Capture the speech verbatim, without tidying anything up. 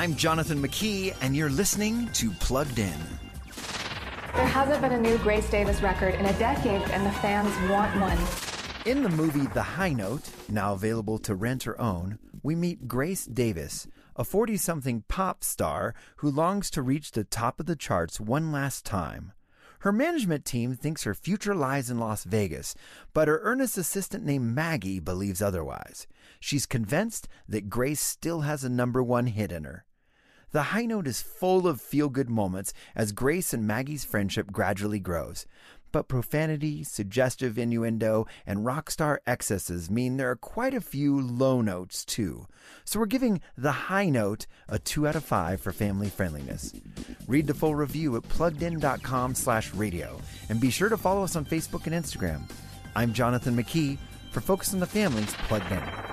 I'm Jonathan McKee, and you're listening to Plugged In. There hasn't been a new Grace Davis record in a decade, and the fans want one. In the movie The High Note, now available to rent or own, we meet Grace Davis, a forty-something pop star who longs to reach the top of the charts one last time. Her management team thinks her future lies in Las Vegas, but her earnest assistant named Maggie believes otherwise. She's convinced that Grace still has a number one hit in her. The High Note is full of feel-good moments as Grace and Maggie's friendship gradually grows. But profanity, suggestive innuendo, and rock star excesses mean there are quite a few low notes, too. So we're giving The High Note a two out of five for family friendliness. Read the full review at plugged in dot com slash radio. And be sure to follow us on Facebook and Instagram. I'm Jonathan McKee for Focus on the Family's Plugged In.